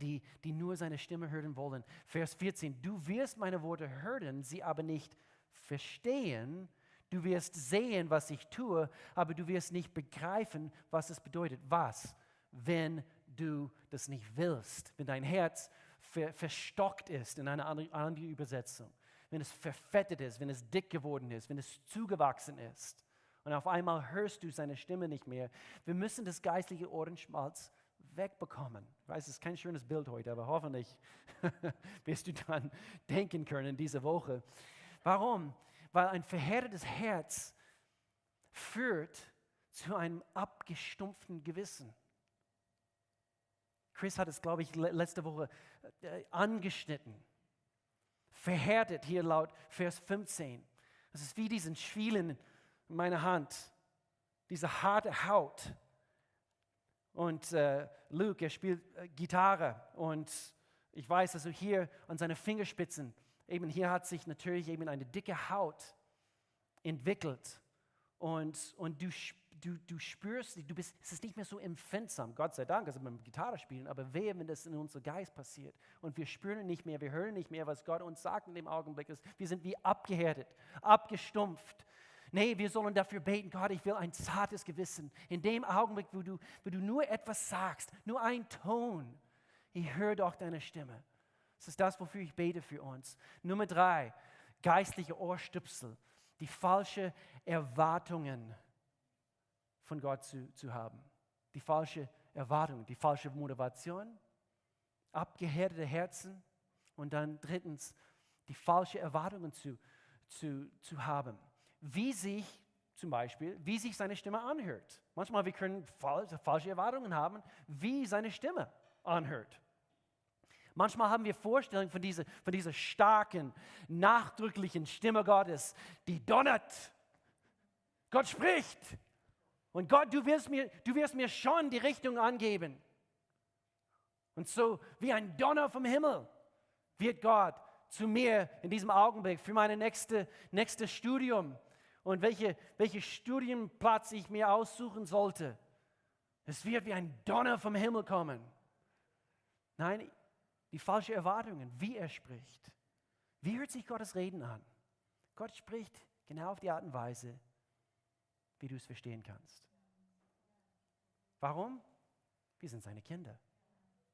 die, die nur seine Stimme hören wollen. Vers vierzehn, du wirst meine Worte hören, sie aber nicht verstehen, du wirst sehen, was ich tue, aber du wirst nicht begreifen, was es bedeutet. Was, wenn du das nicht willst, wenn dein Herz Ver, verstockt ist in einer anderen andere Übersetzung, wenn es verfettet ist, wenn es dick geworden ist, wenn es zugewachsen ist und auf einmal hörst du seine Stimme nicht mehr. Wir müssen das geistliche Ohrenschmalz wegbekommen. Ich weiß, es ist kein schönes Bild heute, aber hoffentlich wirst du daran denken können diese Woche. Warum? Weil ein verhärtetes Herz führt zu einem abgestumpften Gewissen. Chris hat es, glaube ich, letzte Woche angeschnitten. Verhärtet hier laut Vers fünfzehn. Das ist wie diesen Schwielen in meiner Hand. Diese harte Haut. Und äh, Luke, er spielt äh, Gitarre. Und ich weiß, also hier an seinen Fingerspitzen, eben hier hat sich natürlich eben eine dicke Haut entwickelt. Und, und du spielst. Du, du spürst, du bist, es ist nicht mehr so empfindsam, Gott sei Dank, also beim Gitarre spielen, aber wehe, wenn das in unserem Geist passiert und wir spüren nicht mehr, wir hören nicht mehr, was Gott uns sagt in dem Augenblick ist. Wir sind wie abgehärtet, abgestumpft. Nee, wir sollen dafür beten, Gott, ich will ein zartes Gewissen. In dem Augenblick, wo du, wo du nur etwas sagst, nur ein Ton, ich höre doch deine Stimme. Das ist das, wofür ich bete für uns. Nummer drei, geistliche Ohrstöpsel, die falschen Erwartungen von Gott zu, zu haben. Die falsche Erwartung, die falsche Motivation, abgehärtete Herzen und dann drittens, die falsche Erwartungen zu, zu, zu haben. Wie sich zum Beispiel, wie sich seine Stimme anhört. Manchmal, wir können falsche Erwartungen haben, wie seine Stimme anhört. Manchmal haben wir Vorstellungen von dieser, von dieser starken, nachdrücklichen Stimme Gottes, die donnert. Gott spricht. Und Gott, du wirst mir, du wirst mir schon die Richtung angeben. Und so wie ein Donner vom Himmel wird Gott zu mir in diesem Augenblick für mein nächstes nächste Studium und welchen welche Studienplatz ich mir aussuchen sollte. Es wird wie ein Donner vom Himmel kommen. Nein, die falschen Erwartungen, wie er spricht. Wie hört sich Gottes Reden an? Gott spricht genau auf die Art und Weise, wie du es verstehen kannst. Warum? Wir sind seine Kinder.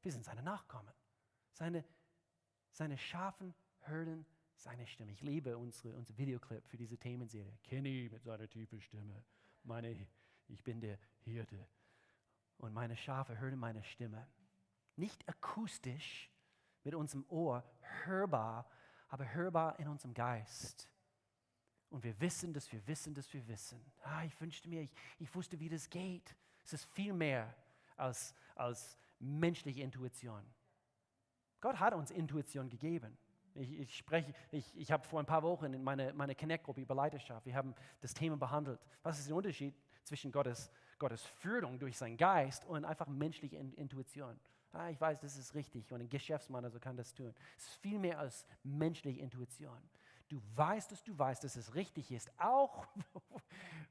Wir sind seine Nachkommen. seine, seine Schafen hören seine Stimme. Ich liebe unsere, unsere Videoclip für diese Themenserie. Kenny mit seiner tiefen Stimme. Meine, ich bin der Hirte. Und meine Schafe hören meine Stimme. Nicht akustisch mit unserem Ohr, hörbar, aber hörbar in unserem Geist. Und wir wissen, dass wir wissen, dass wir wissen. Ah, ich wünschte mir, ich, ich wusste, wie das geht. Es ist viel mehr als, als menschliche Intuition. Gott hat uns Intuition gegeben. Ich, ich spreche, ich, ich habe vor ein paar Wochen in meine, meine Connect-Gruppe über Leiterschaft, wir haben das Thema behandelt. Was ist der Unterschied zwischen Gottes, Gottes Führung durch seinen Geist und einfach menschliche Intuition? Ah, ich weiß, das ist richtig und ein Geschäftsmann also kann das tun. Es ist viel mehr als menschliche Intuition. Du weißt, dass du weißt, dass es richtig ist, auch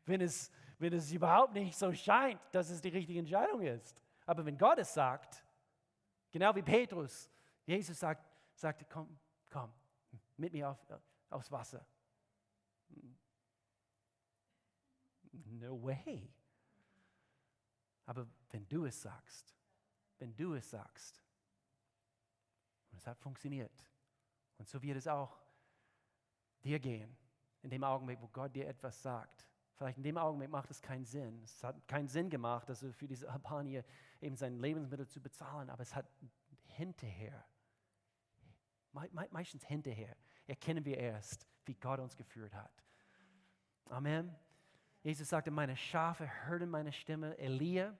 wenn es, wenn es überhaupt nicht so scheint, dass es die richtige Entscheidung ist. Aber wenn Gott es sagt, genau wie Petrus, Jesus sagt, sagt komm, komm, mit mir auf, aufs Wasser. No way. Aber wenn du es sagst, wenn du es sagst. Und es hat funktioniert. Und so wird es auch dir gehen, in dem Augenblick, wo Gott dir etwas sagt. Vielleicht in dem Augenblick macht es keinen Sinn. Es hat keinen Sinn gemacht, dass er für diese Albaner eben sein Lebensmittel zu bezahlen, aber es hat hinterher, me- me- meistens hinterher, erkennen wir erst, wie Gott uns geführt hat. Amen. Jesus sagte, meine Schafe hören meine Stimme. Elia,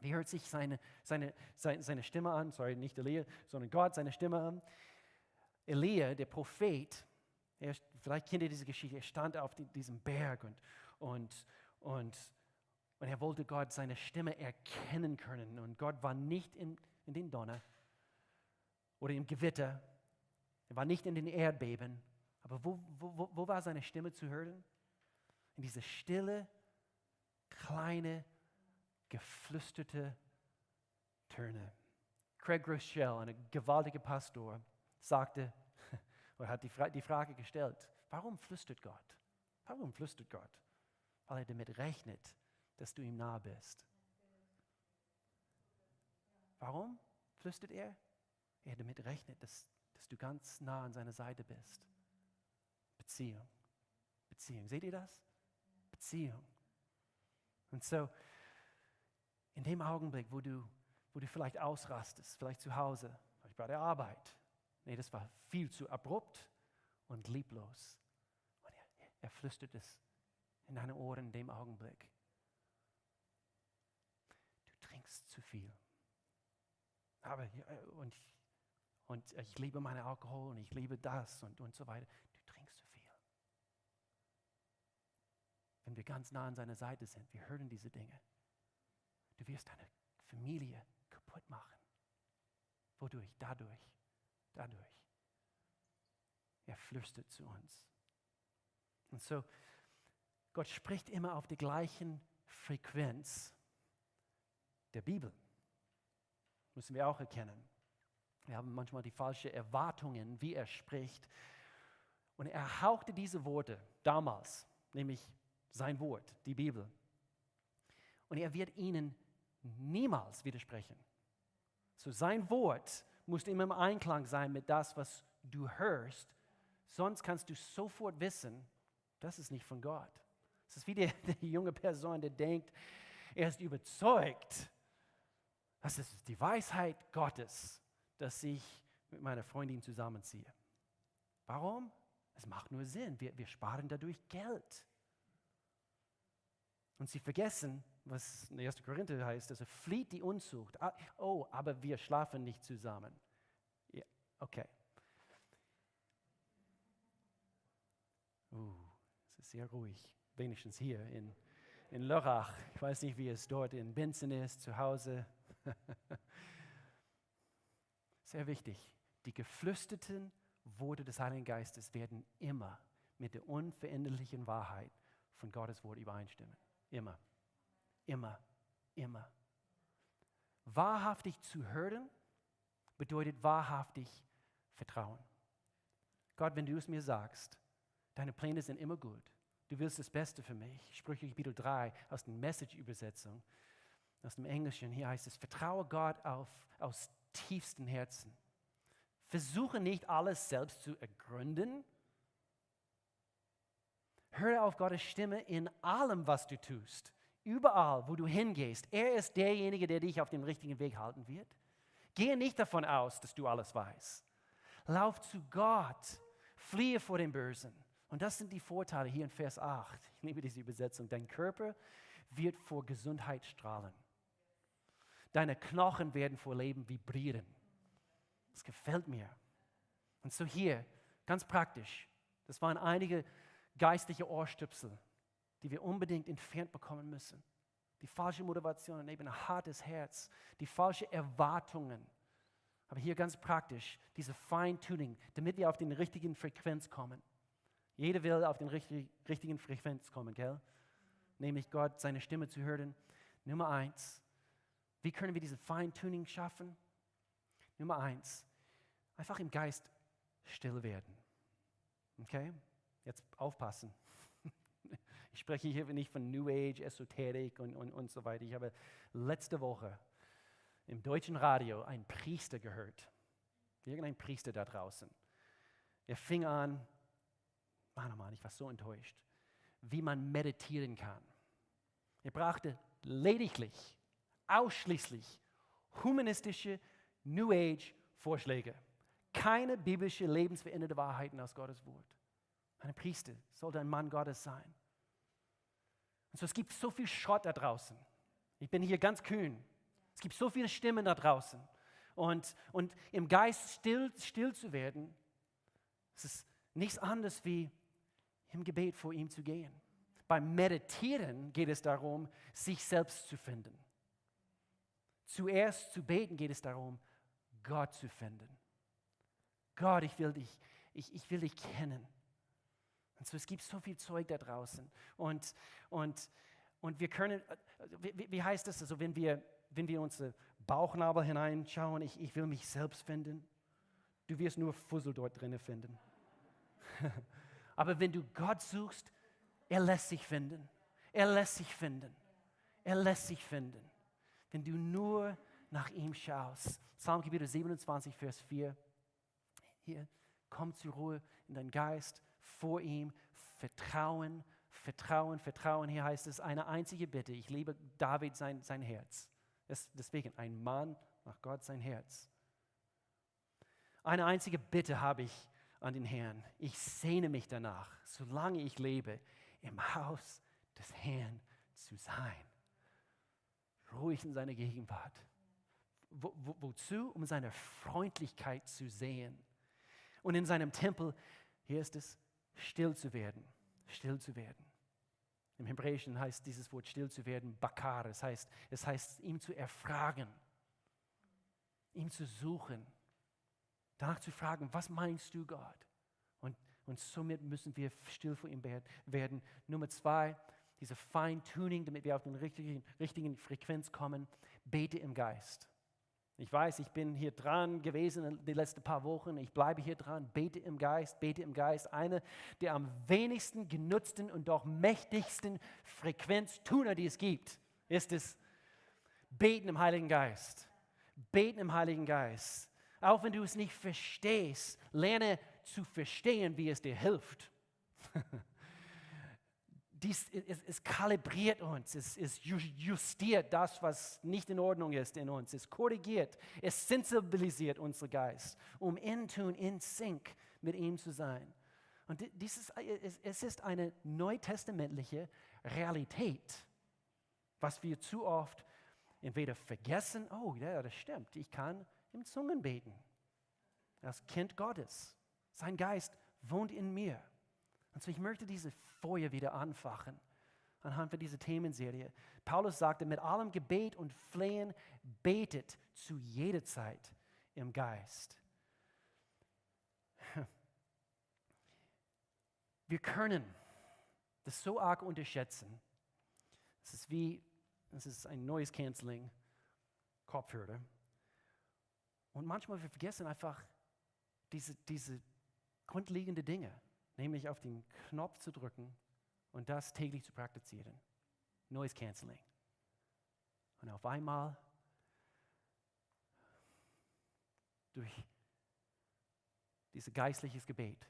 wie hört sich seine, seine, seine, seine Stimme an? Sorry, nicht Elia, sondern Gott seine Stimme an. Elia, der Prophet, er, vielleicht kennt ihr diese Geschichte, er stand auf die, diesem Berg und, und, und, und er wollte Gott seine Stimme erkennen können. Und Gott war nicht in, in den Donner oder im Gewitter, er war nicht in den Erdbeben. Aber wo, wo, wo war seine Stimme zu hören? In diese stille, kleine, geflüsterte Töne. Craig Rochelle, ein gewaltiger Pastor, sagte oder hat die, Fra- die Frage gestellt, warum flüstert Gott? Warum flüstert Gott? Weil er damit rechnet, dass du ihm nahe bist. Warum flüstert er? Er damit rechnet, dass, dass du ganz nah an seiner Seite bist. Beziehung. Beziehung. Seht ihr das? Beziehung. Und so, in dem Augenblick, wo du, wo du vielleicht ausrastest, vielleicht zu Hause, vielleicht bei der Arbeit. Nee, das war viel zu abrupt und lieblos. Und er, er flüstert es in deine Ohren in dem Augenblick. Du trinkst zu viel. Aber, und, und ich liebe meinen Alkohol und ich liebe das und, und so weiter. Du trinkst zu viel. Wenn wir ganz nah an seiner Seite sind, wir hören diese Dinge. Du wirst deine Familie kaputt machen. Wodurch? Dadurch. Dadurch. Er flüstert zu uns. Und so, Gott spricht immer auf der gleichen Frequenz der Bibel. Müssen wir auch erkennen. Wir haben manchmal die falschen Erwartungen, wie er spricht. Und er hauchte diese Worte damals, nämlich sein Wort, die Bibel. Und er wird ihnen niemals widersprechen. So sein Wort muss immer im Einklang sein mit das, was du hörst. Sonst kannst du sofort wissen, das ist nicht von Gott. Es ist wie die, die junge Person, die denkt, er ist überzeugt, das ist die Weisheit Gottes, dass ich mit meiner Freundin zusammenziehe. Warum? Es macht nur Sinn. Wir, wir sparen dadurch Geld. Und sie vergessen, was in ersten Korinther heißt, also flieht die Unzucht. Oh, aber wir schlafen nicht zusammen. Ja, okay. Uh, es ist sehr ruhig, wenigstens hier in, in Lörrach. Ich weiß nicht, wie es dort in Benson ist, zu Hause. Sehr wichtig. Die geflüsterten Worte des Heiligen Geistes werden immer mit der unveränderlichen Wahrheit von Gottes Wort übereinstimmen. Immer. Immer, immer. Wahrhaftig zu hören bedeutet wahrhaftig Vertrauen. Gott, wenn du es mir sagst, deine Pläne sind immer gut. Du willst das Beste für mich. Sprüche Kapitel drei aus der Message-Übersetzung, aus dem Englischen. Hier heißt es, vertraue Gott auf, aus tiefstem Herzen. Versuche nicht, alles selbst zu ergründen. Höre auf Gottes Stimme in allem, was du tust. Überall, wo du hingehst. Er ist derjenige, der dich auf dem richtigen Weg halten wird. Gehe nicht davon aus, dass du alles weißt. Lauf zu Gott. Fliehe vor dem Bösen. Und das sind die Vorteile hier in Vers acht. Ich nehme diese Übersetzung. Dein Körper wird vor Gesundheit strahlen. Deine Knochen werden vor Leben vibrieren. Das gefällt mir. Und so hier, ganz praktisch, das waren einige geistliche Ohrstöpsel, die wir unbedingt entfernt bekommen müssen. Die falsche Motivation und eben ein hartes Herz, die falschen Erwartungen. Aber hier ganz praktisch, diese Feintuning, damit wir auf den richtigen Frequenz kommen. Jeder will auf den richtig, richtigen Frequenz kommen, gell? Nämlich Gott, seine Stimme zu hören. Nummer eins, wie können wir diese Feintuning schaffen? Nummer eins, einfach im Geist still werden. Okay? Jetzt aufpassen. Ich spreche hier nicht von New Age, Esoterik und, und, und so weiter. Ich habe letzte Woche im deutschen Radio einen Priester gehört. Irgendein Priester da draußen. Er fing an, Mann, oh Mann, ich war so enttäuscht, wie man meditieren kann. Er brachte lediglich, ausschließlich humanistische New Age Vorschläge. Keine biblische, lebensverändernde Wahrheiten aus Gottes Wort. Ein Priester sollte ein Mann Gottes sein. Und so, es gibt so viel Schrott da draußen. Ich bin hier ganz kühn. Es gibt so viele Stimmen da draußen. Und, und im Geist still, still zu werden, es ist nichts anderes wie im Gebet vor ihm zu gehen. Beim Meditieren geht es darum, sich selbst zu finden. Zuerst zu beten geht es darum, Gott zu finden. Gott, ich will dich, ich, ich will dich kennen. Und so, es gibt so viel Zeug da draußen. Und, und, und wir können, wie, wie heißt das, also wenn wir, wenn wir unsere Bauchnabel hineinschauen, ich, ich will mich selbst finden, du wirst nur Fussel dort drinnen finden. Aber wenn du Gott suchst, er lässt sich finden. Er lässt sich finden. Er lässt sich finden. Wenn du nur nach ihm schaust. Psalm Kapitel siebenundzwanzig, Vers vier. Hier, komm zur Ruhe in deinen Geist, vor ihm, Vertrauen, Vertrauen, Vertrauen. Hier heißt es eine einzige Bitte. Ich liebe David, sein, sein Herz. Das, deswegen ein Mann nach Gott, sein Herz. Eine einzige Bitte habe ich an den Herrn. Ich sehne mich danach, solange ich lebe, im Haus des Herrn zu sein. Ruhig in seiner Gegenwart. Wo, wo, wozu? Um seine Freundlichkeit zu sehen. Und in seinem Tempel, hier ist es, still zu werden. Still zu werden. Im Hebräischen heißt dieses Wort still zu werden, Bakar. Es heißt, es heißt, ihm zu erfragen. Ihm zu suchen. Danach zu fragen, was meinst du, Gott? Und, und somit müssen wir still vor ihm werden. Nummer zwei, diese Feintuning, damit wir auf den richtigen, richtigen Frequenz kommen. Bete im Geist. Ich weiß, ich bin hier dran gewesen die letzten paar Wochen. Ich bleibe hier dran. Bete im Geist, bete im Geist. Eine der am wenigsten genutzten und doch mächtigsten Frequenztuner, die es gibt, ist es Beten im Heiligen Geist. Beten im Heiligen Geist. Auch wenn du es nicht verstehst, lerne zu verstehen, wie es dir hilft. Dies, es, es kalibriert uns, es, es justiert das, was nicht in Ordnung ist in uns. Es korrigiert, es sensibilisiert unseren Geist, um in Tune, in Sync mit ihm zu sein. Und dies ist, es ist eine neutestamentliche Realität, was wir zu oft entweder vergessen, oh ja, das stimmt, ich kann im Zungen beten. Das Kind Gottes. Sein Geist wohnt in mir. Und so, ich möchte diese Feuer wieder anfachen anhand von dieser Themenserie. Paulus sagte, mit allem Gebet und Flehen betet zu jeder Zeit im Geist. Wir können das so arg unterschätzen. Es ist wie, es ist ein Noise Cancelling Kopfhörer. Und manchmal wir vergessen einfach diese, diese grundlegenden Dinge, nämlich auf den Knopf zu drücken und das täglich zu praktizieren. Noise Cancelling. Und auf einmal durch dieses geistliches Gebet.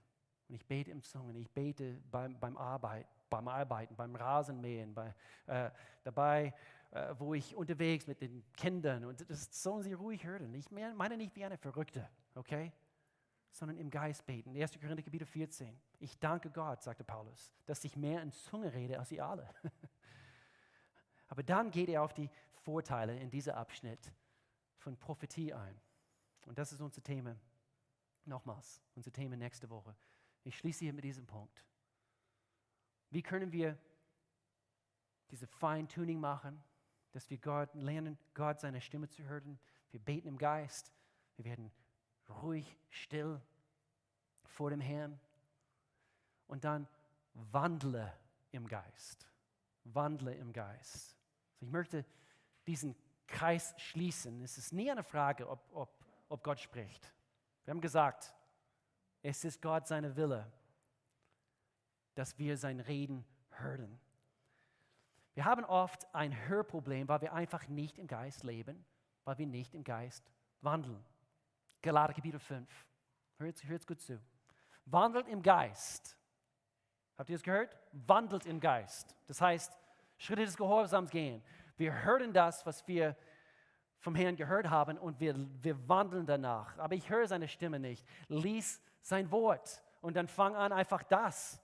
Und ich bete im Zungen, ich bete beim, beim Arbeiten, beim Arbeiten, beim Rasenmähen, bei, äh, dabei, äh, wo ich unterwegs mit den Kindern, und das sollen sie ruhig hören. Ich meine nicht wie eine Verrückte, okay? Sondern im Geist beten. erster. Korinther Kapitel vierzehn. Ich danke Gott, sagte Paulus, dass ich mehr in Zunge rede als ihr alle. Aber dann geht er auf die Vorteile in diesem Abschnitt von Prophetie ein. Und das ist unser Thema, nochmals, unser Thema nächste Woche. Ich schließe hier mit diesem Punkt. Wie können wir diese Feintuning machen, dass wir Gott lernen, Gott seine Stimme zu hören? Wir beten im Geist, wir werden ruhig, still vor dem Herrn und dann wandle im Geist. Wandle im Geist. Also ich möchte diesen Kreis schließen. Es ist nie eine Frage, ob, ob, ob Gott spricht. Wir haben gesagt, es ist Gott seine Wille, dass wir sein Reden hören. Wir haben oft ein Hörproblem, weil wir einfach nicht im Geist leben, weil wir nicht im Geist wandeln. Galater Kapitel fünf. Hört, hört gut zu. Wandelt im Geist. Habt ihr es gehört? Wandelt im Geist. Das heißt, Schritte des Gehorsams gehen. Wir hören das, was wir vom Herrn gehört haben, und wir, wir wandeln danach. Aber ich höre seine Stimme nicht. Lies sein Wort und dann fang an, einfach das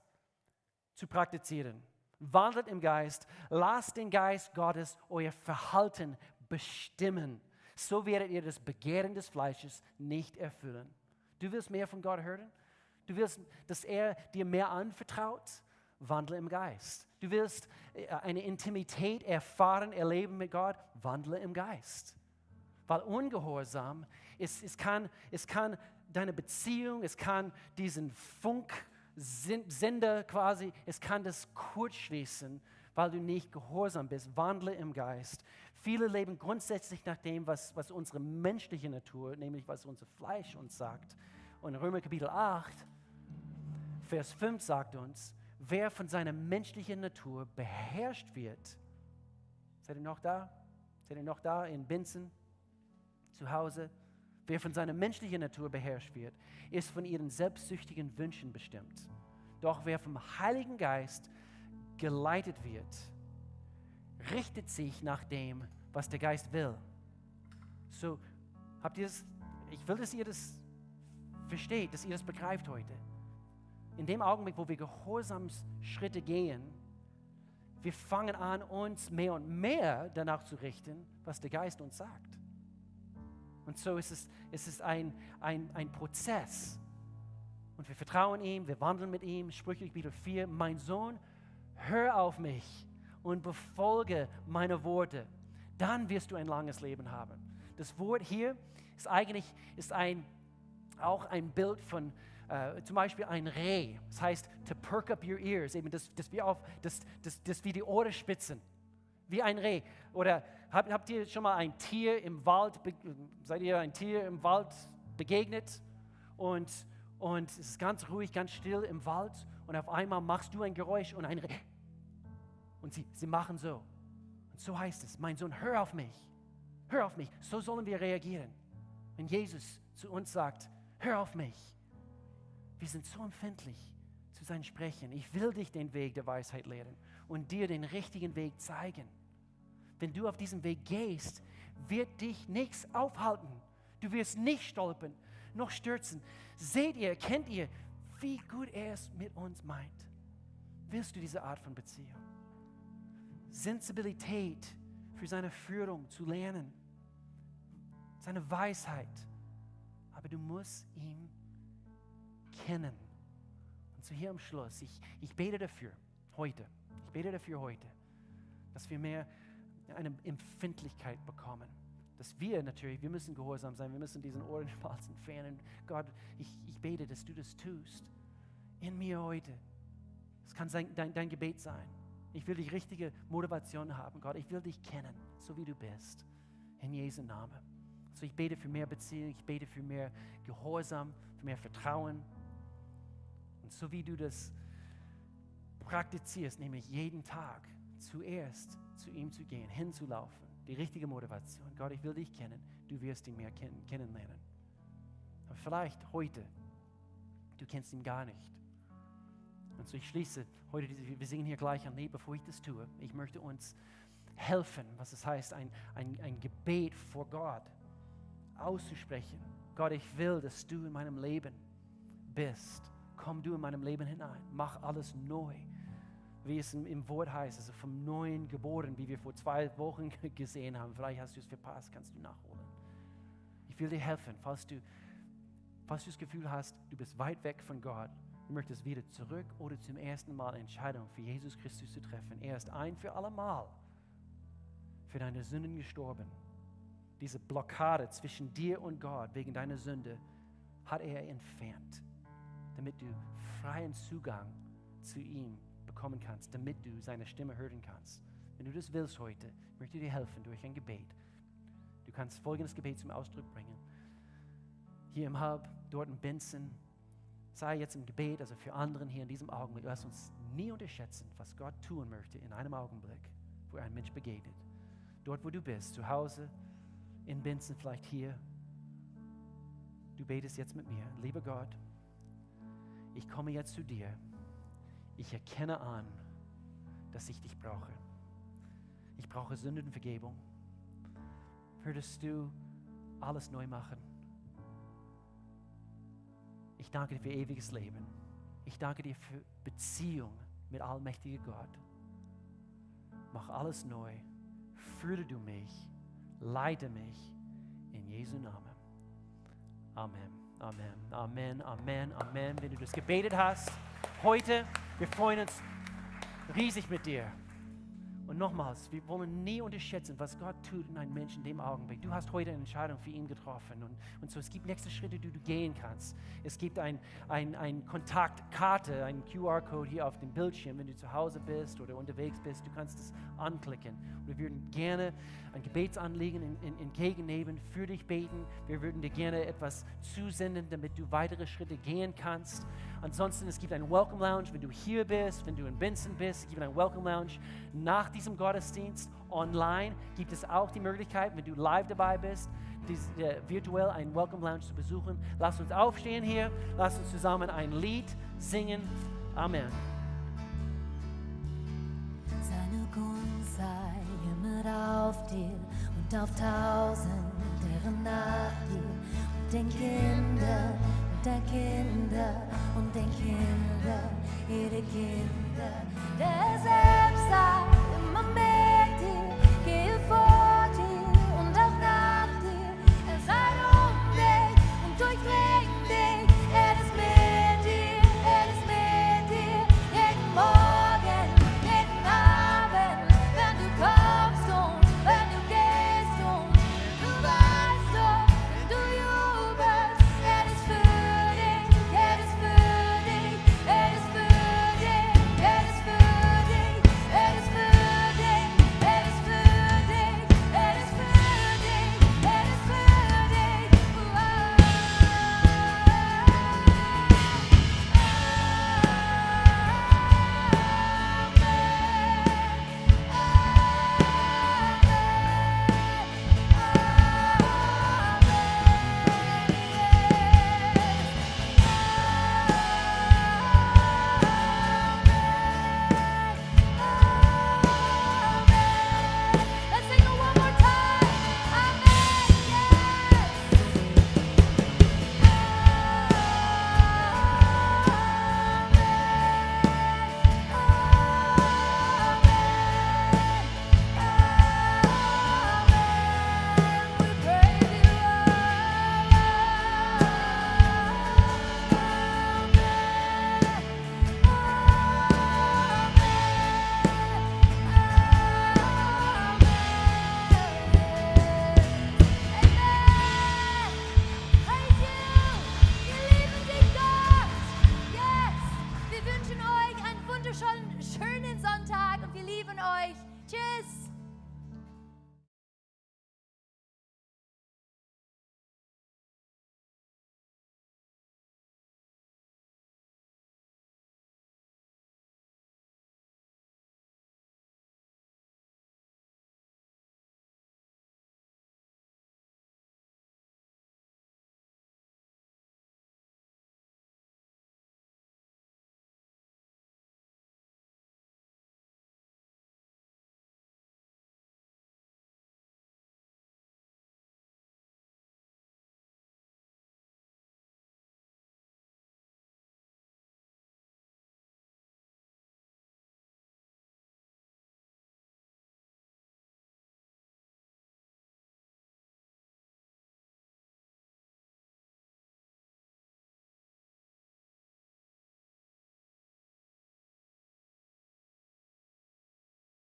zu praktizieren. Wandelt im Geist, lasst den Geist Gottes euer Verhalten bestimmen. So werdet ihr das Begehren des Fleisches nicht erfüllen. Du willst mehr von Gott hören? Du willst, dass er dir mehr anvertraut? Wandle im Geist. Du willst eine Intimität erfahren, erleben mit Gott? Wandle im Geist. Weil Ungehorsam, es, es, kann, es kann deine Beziehung, es kann diesen Funk Sender quasi, es kann das kurz schließen, weil du nicht gehorsam bist. Wandle im Geist. Viele leben grundsätzlich nach dem, was, was unsere menschliche Natur, nämlich was unser Fleisch uns sagt. Und Römer Kapitel acht, Vers fünf sagt uns, wer von seiner menschlichen Natur beherrscht wird. Seid ihr noch da? Seid ihr noch da in Binzen? Zu Hause? Wer von seiner menschlichen Natur beherrscht wird, ist von ihren selbstsüchtigen Wünschen bestimmt. Doch wer vom Heiligen Geist geleitet wird, richtet sich nach dem, was der Geist will. So, habt ihr es? Ich will, dass ihr das versteht, dass ihr das begreift heute. In dem Augenblick, wo wir Gehorsamsschritte gehen, wir fangen an, uns mehr und mehr danach zu richten, was der Geist uns sagt. Und so ist es, es ist ein, ein, ein Prozess. Und wir vertrauen ihm, wir wandeln mit ihm. Sprüche Kapitel vier, mein Sohn, hör auf mich und befolge meine Worte. Dann wirst du ein langes Leben haben. Das Wort hier ist eigentlich ist ein, auch ein Bild von äh, zum Beispiel ein Reh. Das heißt, to perk up your ears, eben, dass, dass, wir, auf, dass, dass, dass wir die Ohren spitzen. Wie ein Reh. Oder habt, habt ihr schon mal ein Tier im Wald, be- seid ihr ein Tier im Wald begegnet und, und es ist ganz ruhig, ganz still im Wald und auf einmal machst du ein Geräusch und ein Reh. Und sie, sie machen so. Und so heißt es, mein Sohn, hör auf mich. Hör auf mich. So sollen wir reagieren. Wenn Jesus zu uns sagt, hör auf mich. Wir sind so empfindlich zu seinem Sprechen. Ich will dich den Weg der Weisheit lehren und dir den richtigen Weg zeigen. Wenn du auf diesen Weg gehst, wird dich nichts aufhalten. Du wirst nicht stolpern, noch stürzen. Seht ihr, kennt ihr, wie gut er es mit uns meint? Willst du diese Art von Beziehung? Sensibilität für seine Führung zu lernen, seine Weisheit. Aber du musst ihn kennen. Und so hier am Schluss, ich, ich bete dafür heute, ich bete dafür heute, dass wir mehr eine Empfindlichkeit bekommen. Dass wir natürlich, wir müssen gehorsam sein, wir müssen diesen Ohrenschmalz entfernen. Gott, ich, ich bete, dass du das tust. In mir heute. Es kann sein, dein, dein Gebet sein. Ich will die richtige Motivation haben, Gott. Ich will dich kennen, so wie du bist. In Jesu Namen. So, ich bete für mehr Beziehung, ich bete für mehr Gehorsam, für mehr Vertrauen. Und so wie du das praktizierst, nämlich jeden Tag zuerst zu ihm zu gehen, hinzulaufen, die richtige Motivation. Gott, ich will dich kennen, du wirst ihn mehr kennen, kennenlernen. Aber vielleicht heute du kennst ihn gar nicht. Und so ich schließe heute, wir singen hier gleich an, nee, bevor ich das tue, ich möchte uns helfen, was es heißt, ein, ein, ein Gebet vor Gott auszusprechen. Gott, ich will, dass du in meinem Leben bist. Komm du in meinem Leben hinein. Mach alles neu, wie es im Wort heißt, also vom Neuen geboren, wie wir vor zwei Wochen gesehen haben. Vielleicht hast du es verpasst, kannst du nachholen. Ich will dir helfen, falls du, falls du das Gefühl hast, du bist weit weg von Gott. Du möchtest wieder zurück oder zum ersten Mal eine Entscheidung für Jesus Christus zu treffen. Er ist ein für alle Mal für deine Sünden gestorben. Diese Blockade zwischen dir und Gott wegen deiner Sünde hat er entfernt, damit du freien Zugang zu ihm bekommen kannst, damit du seine Stimme hören kannst. Wenn du das willst heute, möchte ich dir helfen durch ein Gebet. Du kannst folgendes Gebet zum Ausdruck bringen. Hier im Hub, dort in Benson, sei jetzt im Gebet, also für anderen hier in diesem Augenblick. Lass uns nie unterschätzen, was Gott tun möchte in einem Augenblick, wo ein Mensch begegnet. Dort, wo du bist, zu Hause, in Binzen, vielleicht hier. Du betest jetzt mit mir. Lieber Gott, ich komme jetzt zu dir. Ich erkenne an, dass ich dich brauche. Ich brauche Sündenvergebung. Würdest du alles neu machen? Ich danke dir für ewiges Leben. Ich danke dir für Beziehung mit allmächtigen Gott. Mach alles neu. Führe du mich. Leite mich in Jesu Namen. Amen, Amen, Amen, Amen, Amen. Wenn du das gebetet hast, heute, wir freuen uns riesig mit dir. Und nochmals, wir wollen nie unterschätzen, was Gott tut in einem Menschen in dem Augenblick. Du hast heute eine Entscheidung für ihn getroffen. Und, und so, es gibt nächste Schritte, die du gehen kannst. Es gibt ein, ein, ein Kontaktkarte, einen Q R-Code hier auf dem Bildschirm. Wenn du zu Hause bist oder unterwegs bist, du kannst es anklicken. Und wir würden gerne ein Gebetsanliegen in, in, entgegennehmen, für dich beten. Wir würden dir gerne etwas zusenden, damit du weitere Schritte gehen kannst. Ansonsten, es gibt einen Welcome Lounge, wenn du hier bist, wenn du in Benson bist, es gibt einen Welcome Lounge. Nach diesem Gottesdienst online gibt es auch die Möglichkeit, wenn du live dabei bist, dies, äh, virtuell einen Welcome Lounge zu besuchen. Lass uns aufstehen hier, lass uns zusammen ein Lied singen. Amen. Seine Gunst sei immer auf dir und auf tausend.